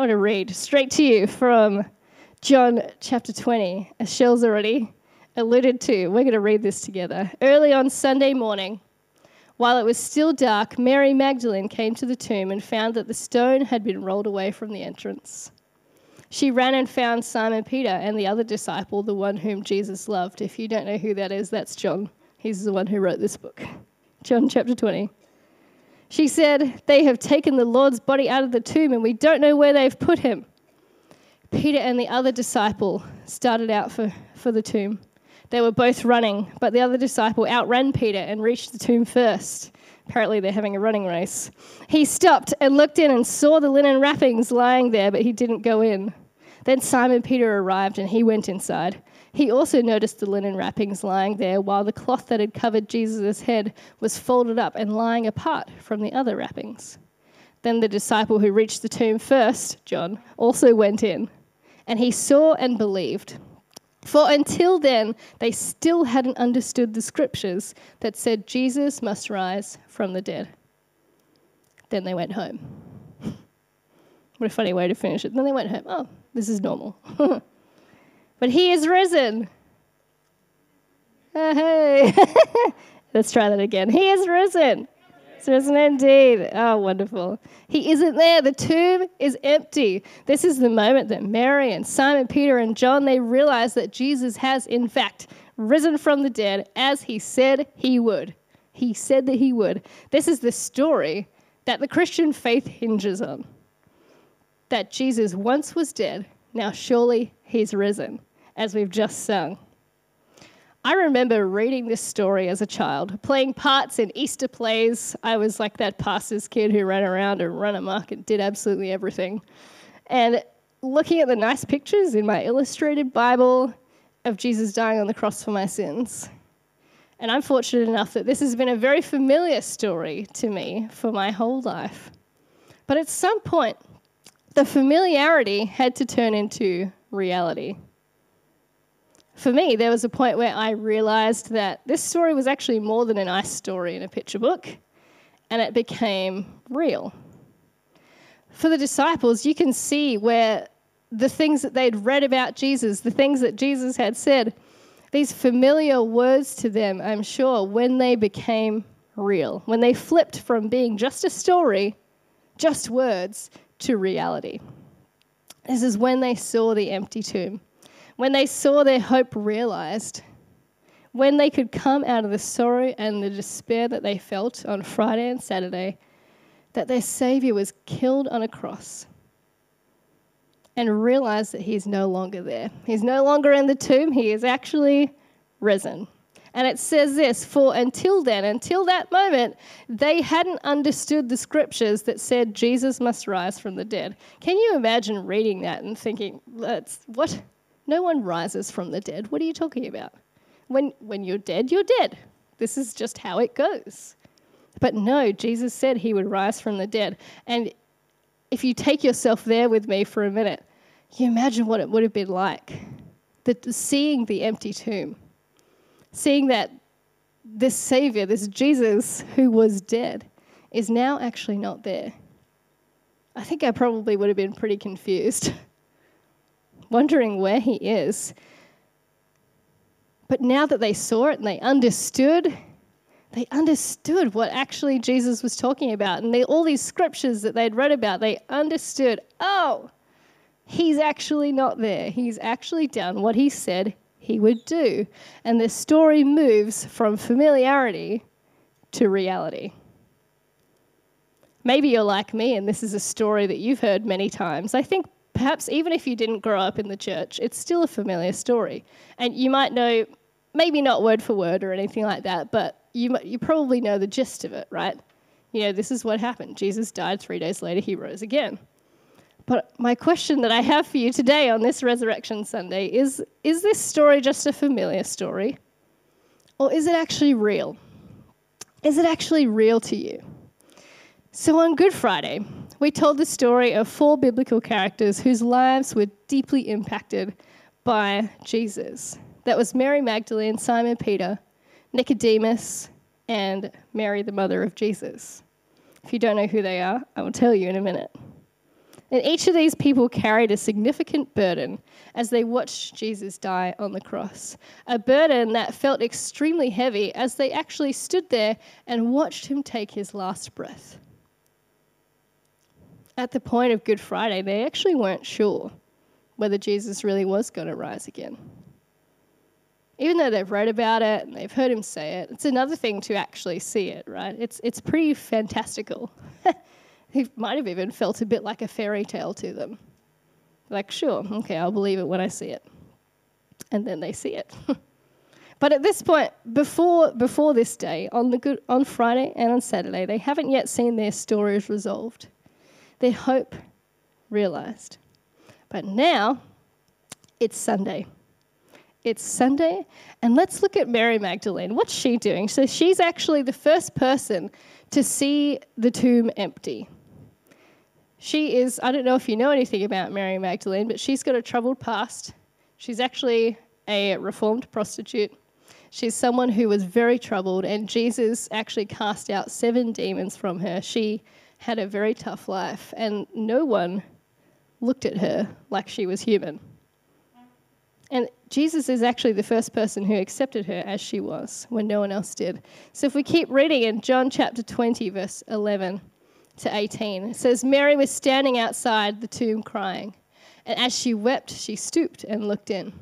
I'm going to read straight to you from John chapter 20, as Shell's already alluded to. We're going to read this together. Early on Sunday morning, while it was still dark, Mary Magdalene came to the tomb and found that the stone had been rolled away from the entrance. She ran and found Simon Peter and the other disciple, the one whom Jesus loved. If you don't know who that is, that's John. He's the one who wrote this book. John chapter 20. She said, "They have taken the Lord's body out of the tomb and we don't know where they've put him." Peter and the other disciple started out for the tomb. They were both running, but the other disciple outran Peter and reached the tomb first. Apparently they're having a running race. He stopped and looked in and saw the linen wrappings lying there, but he didn't go in. Then Simon Peter arrived and he went inside. He also noticed the linen wrappings lying there, while the cloth that had covered Jesus' head was folded up and lying apart from the other wrappings. Then the disciple who reached the tomb first, John, also went in, and he saw and believed. For until then, they still hadn't understood the scriptures that said Jesus must rise from the dead. Then they went home. What a funny way to finish it. Then they went home. Oh, this is normal. But he is risen. Oh, hey. Let's try that again. He is risen. He's risen indeed. Oh, wonderful. He isn't there. The tomb is empty. This is the moment that Mary and Simon Peter and John, they realize that Jesus has, in fact, risen from the dead as he said he would. He said that he would. This is the story that the Christian faith hinges on. That Jesus once was dead, now surely he's risen, as we've just sung. I remember reading this story as a child, playing parts in Easter plays. I was like that pastor's kid who ran around and ran amok and did absolutely everything. And looking at the nice pictures in my illustrated Bible of Jesus dying on the cross for my sins. And I'm fortunate enough that this has been a very familiar story to me for my whole life. But at some point, the familiarity had to turn into reality. For me, there was a point where I realized that this story was actually more than a nice story in a picture book, and it became real. For the disciples, you can see where the things that they'd read about Jesus, the things that Jesus had said, these familiar words to them, I'm sure, when they became real, when they flipped from being just a story, just words, to reality. This is when they saw the empty tomb, when they saw their hope realized, when they could come out of the sorrow and the despair that they felt on Friday and Saturday, that their Savior was killed on a cross, and realize that he's no longer there. He's no longer in the tomb. He is actually risen. And it says this, for until then, until that moment, they hadn't understood the scriptures that said Jesus must rise from the dead. Can you imagine reading that and thinking, what? No one rises from the dead. What are you talking about? When you're dead, you're dead. This is just how it goes. But no, Jesus said he would rise from the dead. And if you take yourself there with me for a minute, you imagine what it would have been like, seeing the empty tomb. Seeing that this Savior, this Jesus who was dead, is now actually not there. I think I probably would have been pretty confused, wondering where he is. But now that they saw it and they understood what actually Jesus was talking about. And all these scriptures that they'd read about, they understood, oh, he's actually not there. He's actually done what he said he would do. And the story moves from familiarity to reality. Maybe you're like me and this is a story that you've heard many times. I think perhaps even if you didn't grow up in the church, it's still a familiar story. And you might know, maybe not word for word or anything like that, but you probably know the gist of it, right? You know, this is what happened. Jesus died, 3 days later, he rose again. But my question that I have for you today on this Resurrection Sunday is this story just a familiar story? Or is it actually real? Is it actually real to you? So on Good Friday, we told the story of 4 biblical characters whose lives were deeply impacted by Jesus. That was Mary Magdalene, Simon Peter, Nicodemus, and Mary, the mother of Jesus. If you don't know who they are, I will tell you in a minute. And each of these people carried a significant burden as they watched Jesus die on the cross, a burden that felt extremely heavy as they actually stood there and watched him take his last breath. At the point of Good Friday, they actually weren't sure whether Jesus really was going to rise again. Even though they've read about it and they've heard him say it, it's another thing to actually see it, right? It's pretty fantastical. It might have even felt a bit like a fairy tale to them. Like, sure, okay, I'll believe it when I see it. And then they see it. But at this point, before this day, on Friday and on Saturday, they haven't yet seen their stories resolved, their hope realized. But now, it's Sunday. It's Sunday, and let's look at Mary Magdalene. What's she doing? So she's actually the first person to see the tomb empty. She is, I don't know if you know anything about Mary Magdalene, but she's got a troubled past. She's actually a reformed prostitute. She's someone who was very troubled, and Jesus actually cast out 7 demons from her. She had a very tough life, and no one looked at her like she was human. And Jesus is actually the first person who accepted her as she was when no one else did. So if we keep reading in John chapter 20, verse 11 to 18, it says, Mary was standing outside the tomb crying, and as she wept, she stooped and looked in.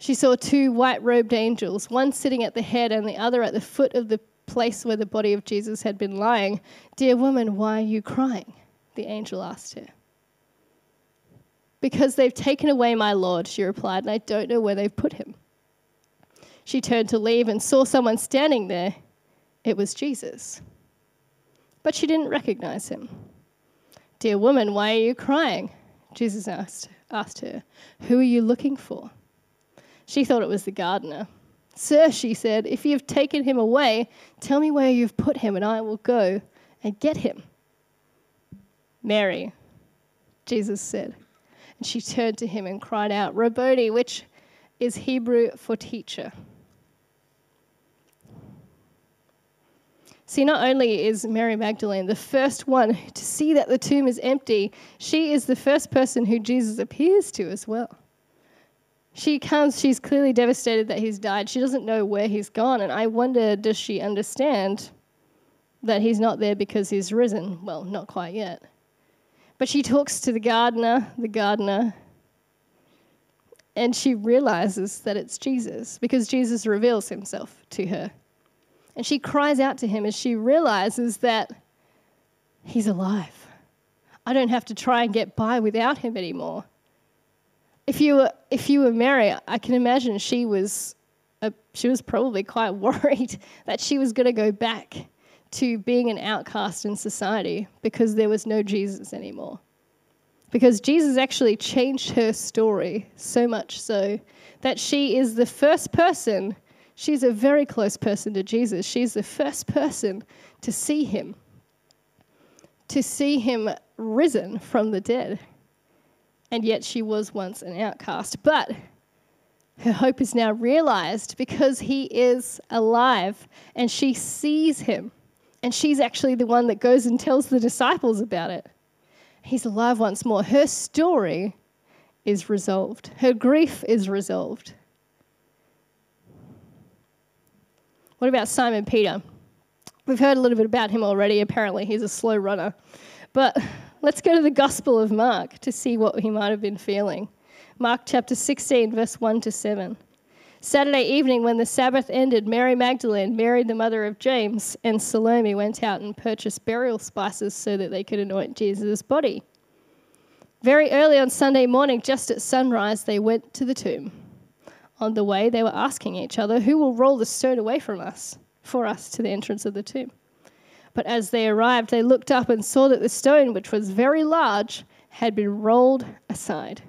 She saw 2 white-robed angels, one sitting at the head and the other at the foot of the place where the body of Jesus had been lying. Dear woman, why are you crying? The angel asked her. Because they've taken away my Lord, she replied, and I don't know where they've put him. She turned to leave and saw someone standing there. It was Jesus. But she didn't recognize him. Dear woman, why are you crying? Jesus asked her, who are you looking for? She thought it was the gardener. Sir, she said, if you've taken him away, tell me where you've put him, and I will go and get him. Mary, Jesus said. And she turned to him and cried out, Rabboni, which is Hebrew for teacher. See, not only is Mary Magdalene the first one to see that the tomb is empty, she is the first person who Jesus appears to as well. She comes, she's clearly devastated that he's died. She doesn't know where he's gone, and I wonder, does she understand that he's not there because he's risen? Well, not quite yet. But she talks to the gardener, and she realizes that it's Jesus because Jesus reveals himself to her. And she cries out to him as she realizes that he's alive. I don't have to try and get by without him anymore. If you were Mary, I can imagine she was probably quite worried that she was going to go back to being an outcast in society because there was no Jesus anymore. Because Jesus actually changed her story so much so that she is the first person, she's a very close person to Jesus, she's the first person to see him risen from the dead. And yet she was once an outcast. But her hope is now realized because he is alive and she sees him. And she's actually the one that goes and tells the disciples about it. He's alive once more. Her story is resolved. Her grief is resolved. What about Simon Peter? We've heard a little bit about him already. Apparently, he's a slow runner. But let's go to the Gospel of Mark to see what he might have been feeling. Mark chapter 16, verse 1 to 7. Saturday evening, when the Sabbath ended, Mary Magdalene, Mary the mother of James, and Salome went out and purchased burial spices so that they could anoint Jesus' body. Very early on Sunday morning, just at sunrise, they went to the tomb. On the way, they were asking each other, who will roll the stone away from us, for us to the entrance of the tomb? But as they arrived, they looked up and saw that the stone, which was very large, had been rolled aside.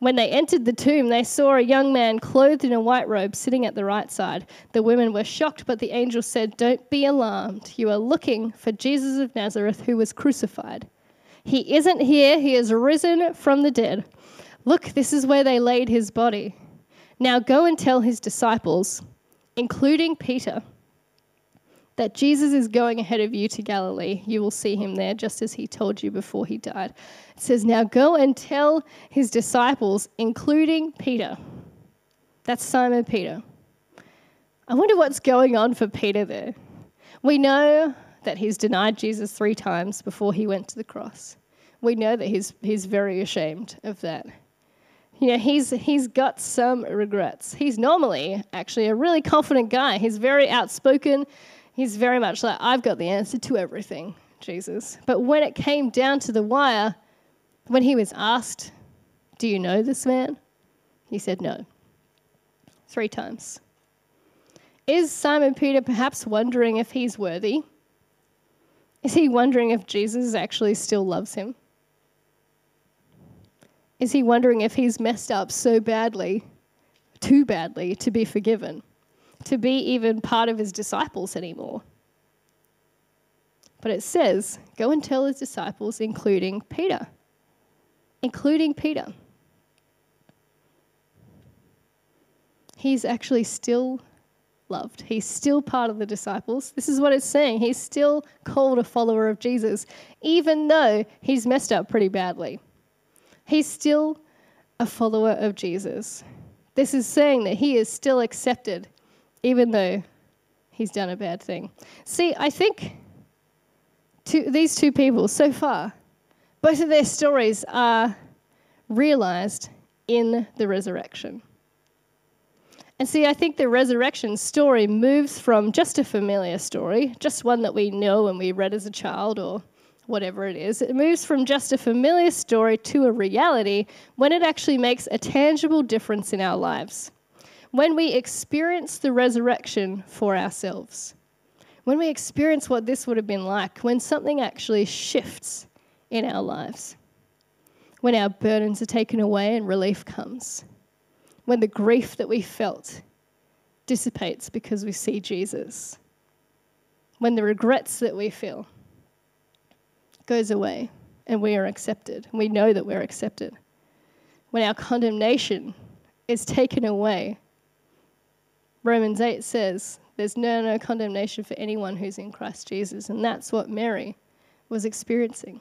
When they entered the tomb, they saw a young man clothed in a white robe sitting at the right side. The women were shocked, but the angel said, "Don't be alarmed. You are looking for Jesus of Nazareth, who was crucified. He isn't here. He is risen from the dead. Look, this is where they laid his body. Now go and tell his disciples, including Peter, that Jesus is going ahead of you to Galilee. You will see him there, just as he told you before he died. It says, now go and tell his disciples, including Peter. That's Simon Peter. I wonder what's going on for Peter there. We know that he's denied Jesus 3 times before he went to the cross. We know that he's very ashamed of that. You know, he's got some regrets. He's normally actually a really confident guy. He's very outspoken. He's very much like, I've got the answer to everything, Jesus. But when it came down to the wire, when he was asked, do you know this man? He said no. 3 times. Is Simon Peter perhaps wondering if he's worthy? Is he wondering if Jesus actually still loves him? Is he wondering if he's messed up so badly, too badly, to be forgiven, to be even part of his disciples anymore? But it says, go and tell his disciples, including Peter. Including Peter. He's actually still loved. He's still part of the disciples. This is what it's saying. He's still called a follower of Jesus, even though he's messed up pretty badly. He's still a follower of Jesus. This is saying that he is still accepted, even though he's done a bad thing. See, I think these 2 people so far, both of their stories are realized in the resurrection. And see, I think the resurrection story moves from just a familiar story, just one that we know and we read as a child or whatever it is. It moves from just a familiar story to a reality when it actually makes a tangible difference in our lives. When we experience the resurrection for ourselves. When we experience what this would have been like, when something actually shifts in our lives. When our burdens are taken away and relief comes. When the grief that we felt dissipates because we see Jesus. When the regrets that we feel goes away and we are accepted. We know that we're accepted. When our condemnation is taken away, Romans 8 says, there's no condemnation for anyone who's in Christ Jesus. And that's what Mary was experiencing.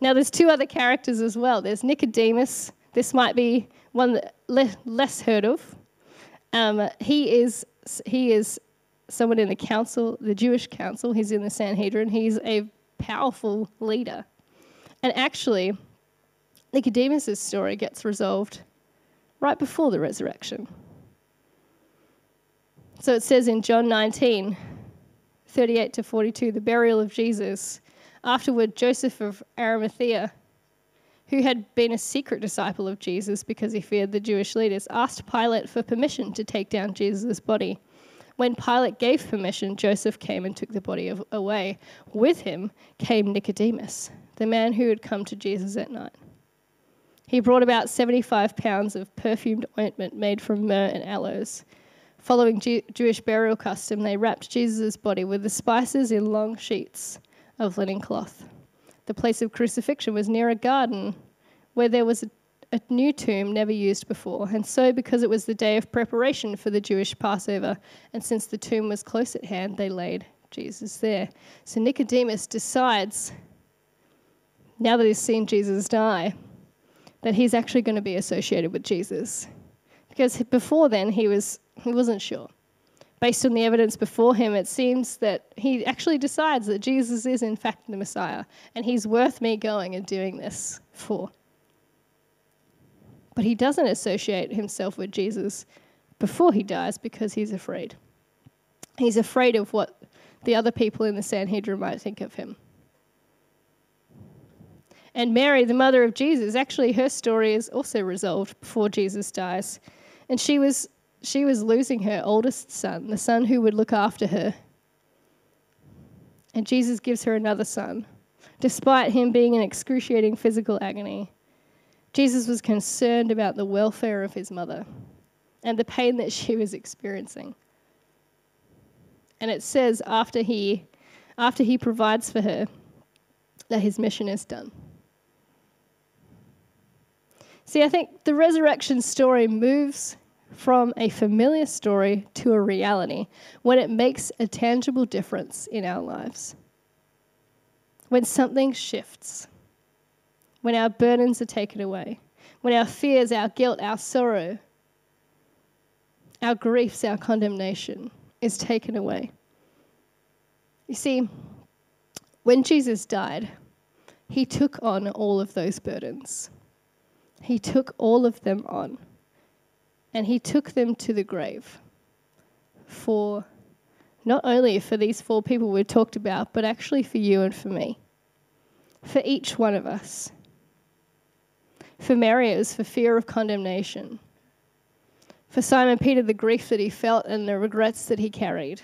Now there's 2 other characters as well. There's Nicodemus. This might be one that less heard of. He is someone in the council, the Jewish council. He's in the Sanhedrin. He's a powerful leader. And actually, Nicodemus' story gets resolved right before the resurrection. So it says in John 19, 38 to 42, the burial of Jesus. Afterward, Joseph of Arimathea, who had been a secret disciple of Jesus because he feared the Jewish leaders, asked Pilate for permission to take down Jesus' body. When Pilate gave permission, Joseph came and took the body away. With him came Nicodemus, the man who had come to Jesus at night. He brought about 75 pounds of perfumed ointment made from myrrh and aloes. Following Jewish burial custom, they wrapped Jesus' body with the spices in long sheets of linen cloth. The place of crucifixion was near a garden where there was a new tomb never used before, and so because it was the day of preparation for the Jewish Passover, and since the tomb was close at hand, they laid Jesus there. So Nicodemus decides, now that he's seen Jesus die, that he's actually going to be associated with Jesus. Because before then, he wasn't sure. Based on the evidence before him, it seems that he actually decides that Jesus is in fact the Messiah, and he's worth me going and doing this for. But he doesn't associate himself with Jesus before he dies because he's afraid. He's afraid of what the other people in the Sanhedrin might think of him. And Mary, the mother of Jesus, actually her story is also resolved before Jesus dies. And she was losing her oldest son, the son who would look after her. And Jesus gives her another son, despite him being in excruciating physical agony. Jesus was concerned about the welfare of his mother and the pain that she was experiencing. And it says after he provides for her that his mission is done. See, I think the resurrection story moves from a familiar story to a reality when it makes a tangible difference in our lives. When something shifts, when our burdens are taken away, when our fears, our guilt, our sorrow, our griefs, our condemnation is taken away. You see, when Jesus died, he took on all of those burdens. He took all of them on, and he took them to the grave for not only for these four people we talked about, but actually for you and for me, for each one of us. For Mary, it was for fear of condemnation. For Simon Peter, the grief that he felt and the regrets that he carried.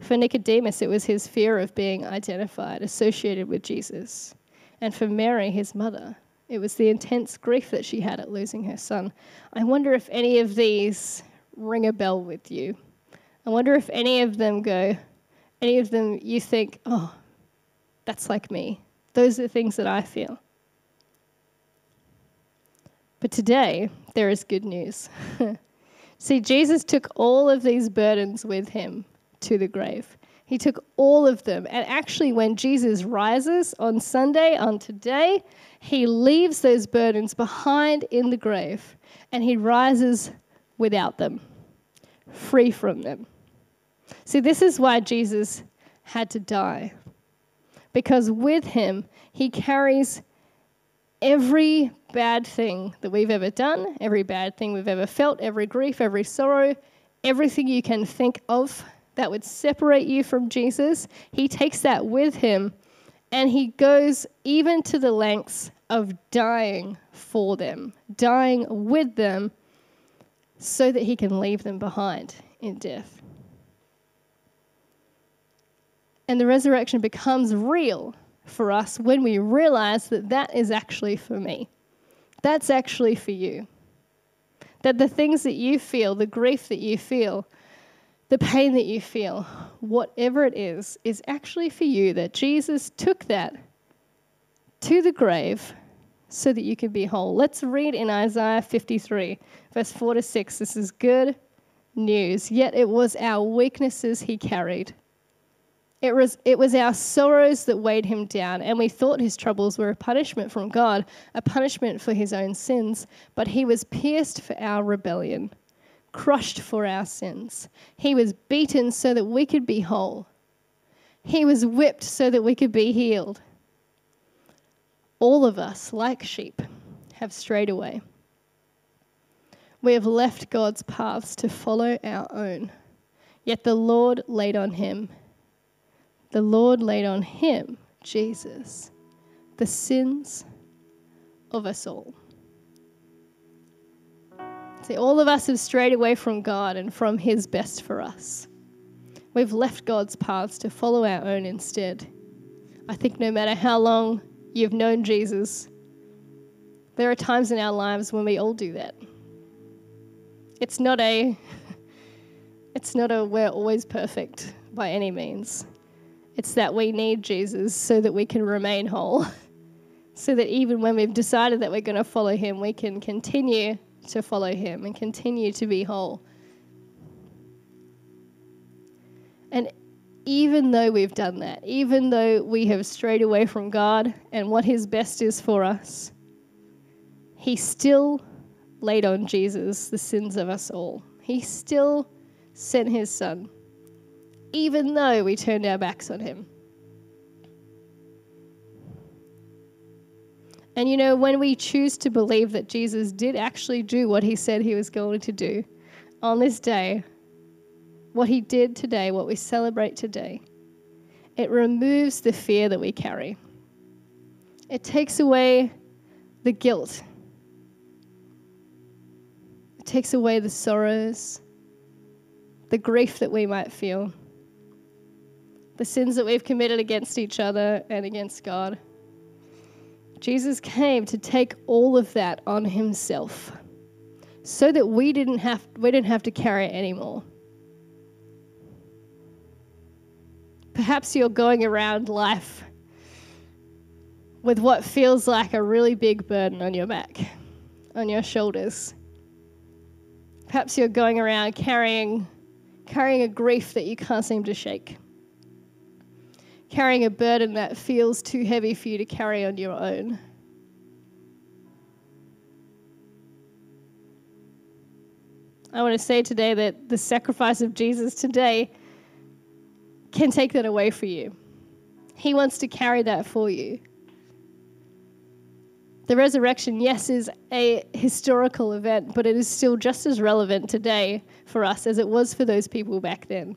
For Nicodemus, it was his fear of being identified, associated with Jesus. And for Mary, his mother, it was the intense grief that she had at losing her son. I wonder if any of these ring a bell with you. I wonder if any of them you think, oh, that's like me. Those are the things that I feel. But today, there is good news. See, Jesus took all of these burdens with him to the grave. He took all of them. And actually, when Jesus rises on Sunday, on today, he leaves those burdens behind in the grave, and he rises without them, free from them. See, this is why Jesus had to die, because with him, he carries every bad thing that we've ever done, every bad thing we've ever felt, every grief, every sorrow, everything you can think of that would separate you from Jesus. He takes that with him, and he goes even to the lengths of dying for them, dying with them, so that he can leave them behind in death. And the resurrection becomes real for us when we realize that that is actually for me. That's actually for you. That the things that you feel, the grief that you feel, the pain that you feel, whatever it is actually for you, that Jesus took that to the grave so that you can be whole. Let's read in Isaiah 53, verse 4-6. This is good news. Yet it was our weaknesses he carried. It was our sorrows that weighed him down, and we thought his troubles were a punishment from God, a punishment for his own sins. But he was pierced for our rebellion, crushed for our sins. He was beaten so that we could be whole. He was whipped so that we could be healed. All of us, like sheep, have strayed away. We have left God's paths to follow our own. Yet the Lord laid on him. The Lord laid on him, Jesus, the sins of us all. See, all of us have strayed away from God and from his best for us. We've left God's paths to follow our own instead. I think no matter how long you've known Jesus, there are times in our lives when we all do that. It's not a we're always perfect by any means. It's that we need Jesus so that we can remain whole, so that even when we've decided that we're going to follow him, we can continue to follow him and continue to be whole. And even though we've done that, even though we have strayed away from God and what his best is for us, he still laid on Jesus the sins of us all. He still sent his son, even though we turned our backs on him. And you know, when we choose to believe that Jesus did actually do what he said he was going to do on this day, what he did today, what we celebrate today, it removes the fear that we carry. It takes away the guilt. It takes away the sorrows, the grief that we might feel, the sins that we've committed against each other and against God. Jesus came to take all of that on himself so that we didn't have to carry it anymore. Perhaps you're going around life with what feels like a really big burden on your back, on your shoulders. Perhaps you're going around carrying a grief that you can't seem to shake, carrying a burden that feels too heavy for you to carry on your own. I want to say today that the sacrifice of Jesus today can take that away for you. He wants to carry that for you. The resurrection, yes, is a historical event, but it is still just as relevant today for us as it was for those people back then.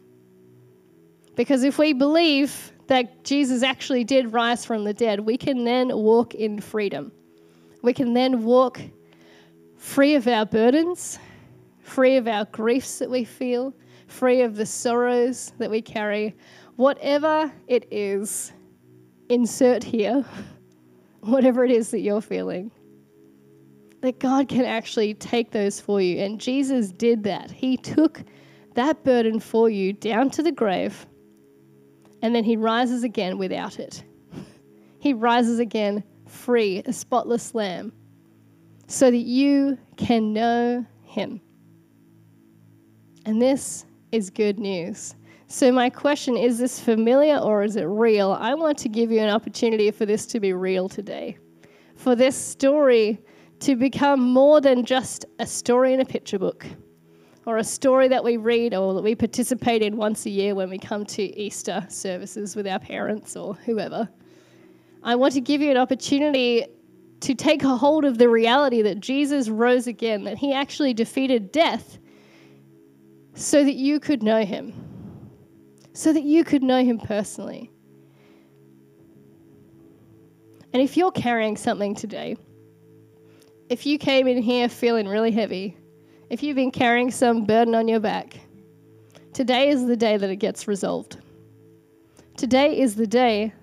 Because if we believe that Jesus actually did rise from the dead, we can then walk in freedom. We can then walk free of our burdens, free of our griefs that we feel, free of the sorrows that we carry. Whatever it is, insert here, whatever it is that you're feeling, that God can actually take those for you. And Jesus did that. He took that burden for you down to the grave, and then he rises again without it. He rises again free, a spotless lamb, so that you can know him. And this is good news. So my question, is this familiar or is it real? I want to give you an opportunity for this to be real today, for this story to become more than just a story in a picture book, or a story that we read or that we participate in once a year when we come to Easter services with our parents or whoever. I want to give you an opportunity to take a hold of the reality that Jesus rose again, that he actually defeated death so that you could know him, so that you could know him personally. And if you're carrying something today, if you came in here feeling really heavy, if you've been carrying some burden on your back, today is the day that it gets resolved. Today is the day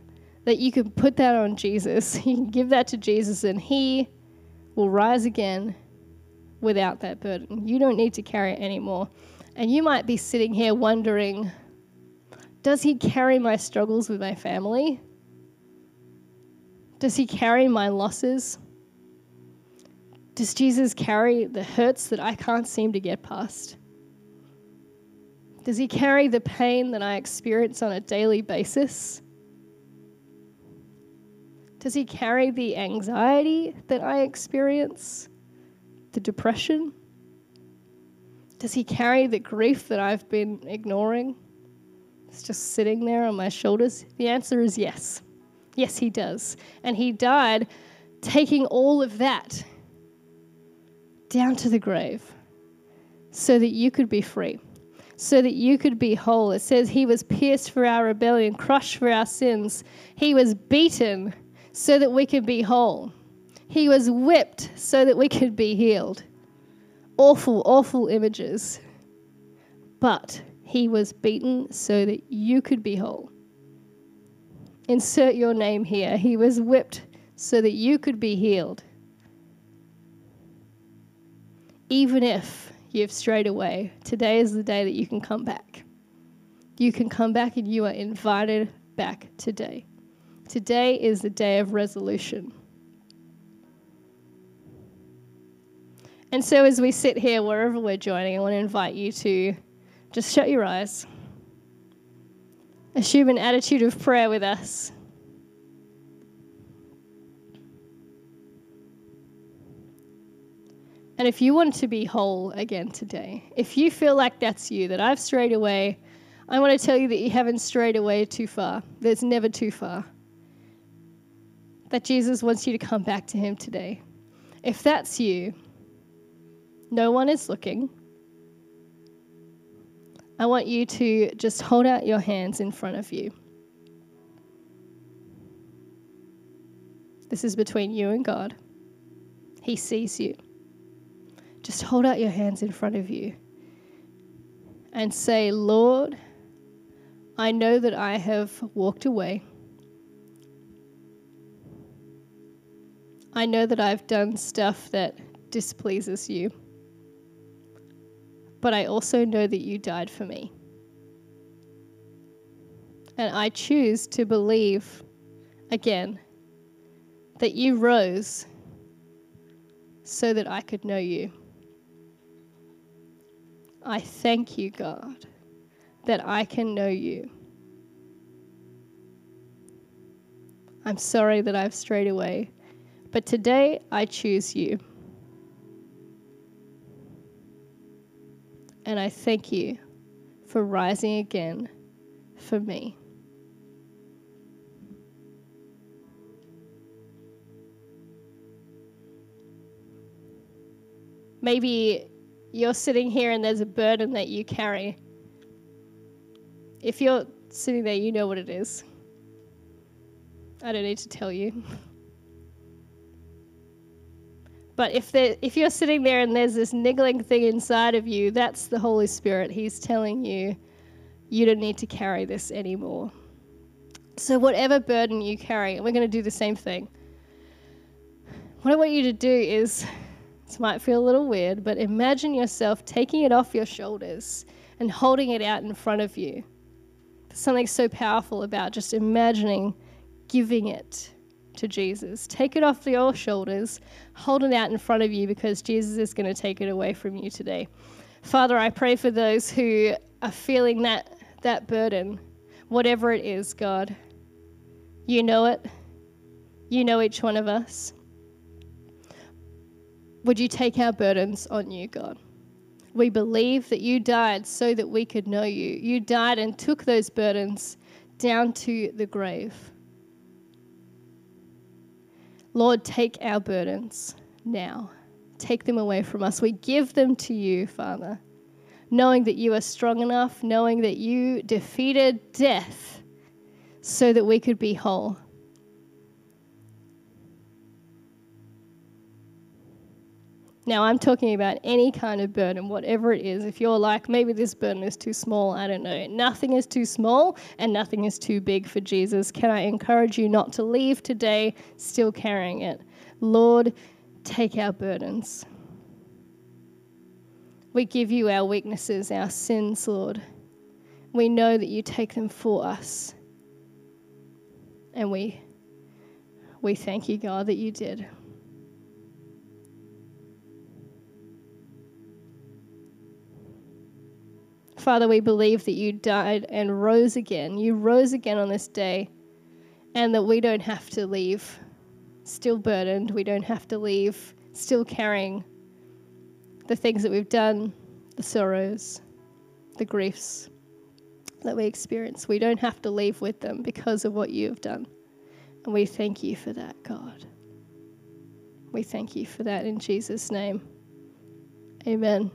that you can put that on Jesus. You can give that to Jesus and he will rise again without that burden. You don't need to carry it anymore. And you might be sitting here wondering, does he carry my struggles with my family? Does he carry my losses? Does Jesus carry the hurts that I can't seem to get past? Does he carry the pain that I experience on a daily basis? Does he carry the anxiety that I experience? The depression? Does he carry the grief that I've been ignoring? It's just sitting there on my shoulders. The answer is yes. Yes, he does. And he died taking all of that down to the grave so that you could be free, so that you could be whole. It says he was pierced for our rebellion, crushed for our sins. He was beaten so that we could be whole. He was whipped so that we could be healed. Awful, awful images. But he was beaten so that you could be whole. Insert your name here. He was whipped so that you could be healed. Even if you've strayed away, today is the day that you can come back. You can come back and you are invited back today. Today is the day of resolution. And so as we sit here, wherever we're joining, I want to invite you to just shut your eyes. Assume an attitude of prayer with us. And if you want to be whole again today, if you feel like that's you, that I've strayed away, I want to tell you that you haven't strayed away too far. There's never too far. That Jesus wants you to come back to him today. If that's you, no one is looking. I want you to just hold out your hands in front of you. This is between you and God. He sees you. Just hold out your hands in front of you and say, Lord, I know that I have walked away. I know that I've done stuff that displeases you, but I also know that you died for me. And I choose to believe again that you rose so that I could know you. I thank you, God, that I can know you. I'm sorry that I've strayed away, but today I choose you. And I thank you for rising again for me. Maybe you're sitting here and there's a burden that you carry. If you're sitting there, you know what it is. I don't need to tell you. But if you're sitting there and there's this niggling thing inside of you, that's the Holy Spirit. He's telling you, you don't need to carry this anymore. So whatever burden you carry, and we're going to do the same thing. What I want you to do is... This might feel a little weird, but imagine yourself taking it off your shoulders and holding it out in front of you. There's something so powerful about just imagining giving it to Jesus. Take it off your shoulders, hold it out in front of you, because Jesus is going to take it away from you today. Father, I pray for those who are feeling that burden, whatever it is, God. You know it. You know each one of us. Would you take our burdens on you, God? We believe that you died so that we could know you. You died and took those burdens down to the grave. Lord, take our burdens now. Take them away from us. We give them to you, Father, knowing that you are strong enough, knowing that you defeated death so that we could be whole. Now, I'm talking about any kind of burden, whatever it is. If you're like, maybe this burden is too small, I don't know. Nothing is too small and nothing is too big for Jesus. Can I encourage you not to leave today still carrying it? Lord, take our burdens. We give you our weaknesses, our sins, Lord. We know that you take them for us. And we thank you, God, that you did. Father, we believe that you died and rose again. You rose again on this day, and that we don't have to leave still burdened. We don't have to leave still carrying the things that we've done, the sorrows, the griefs that we experience. We don't have to leave with them because of what you've done. And we thank you for that, God. We thank you for that in Jesus' name. Amen.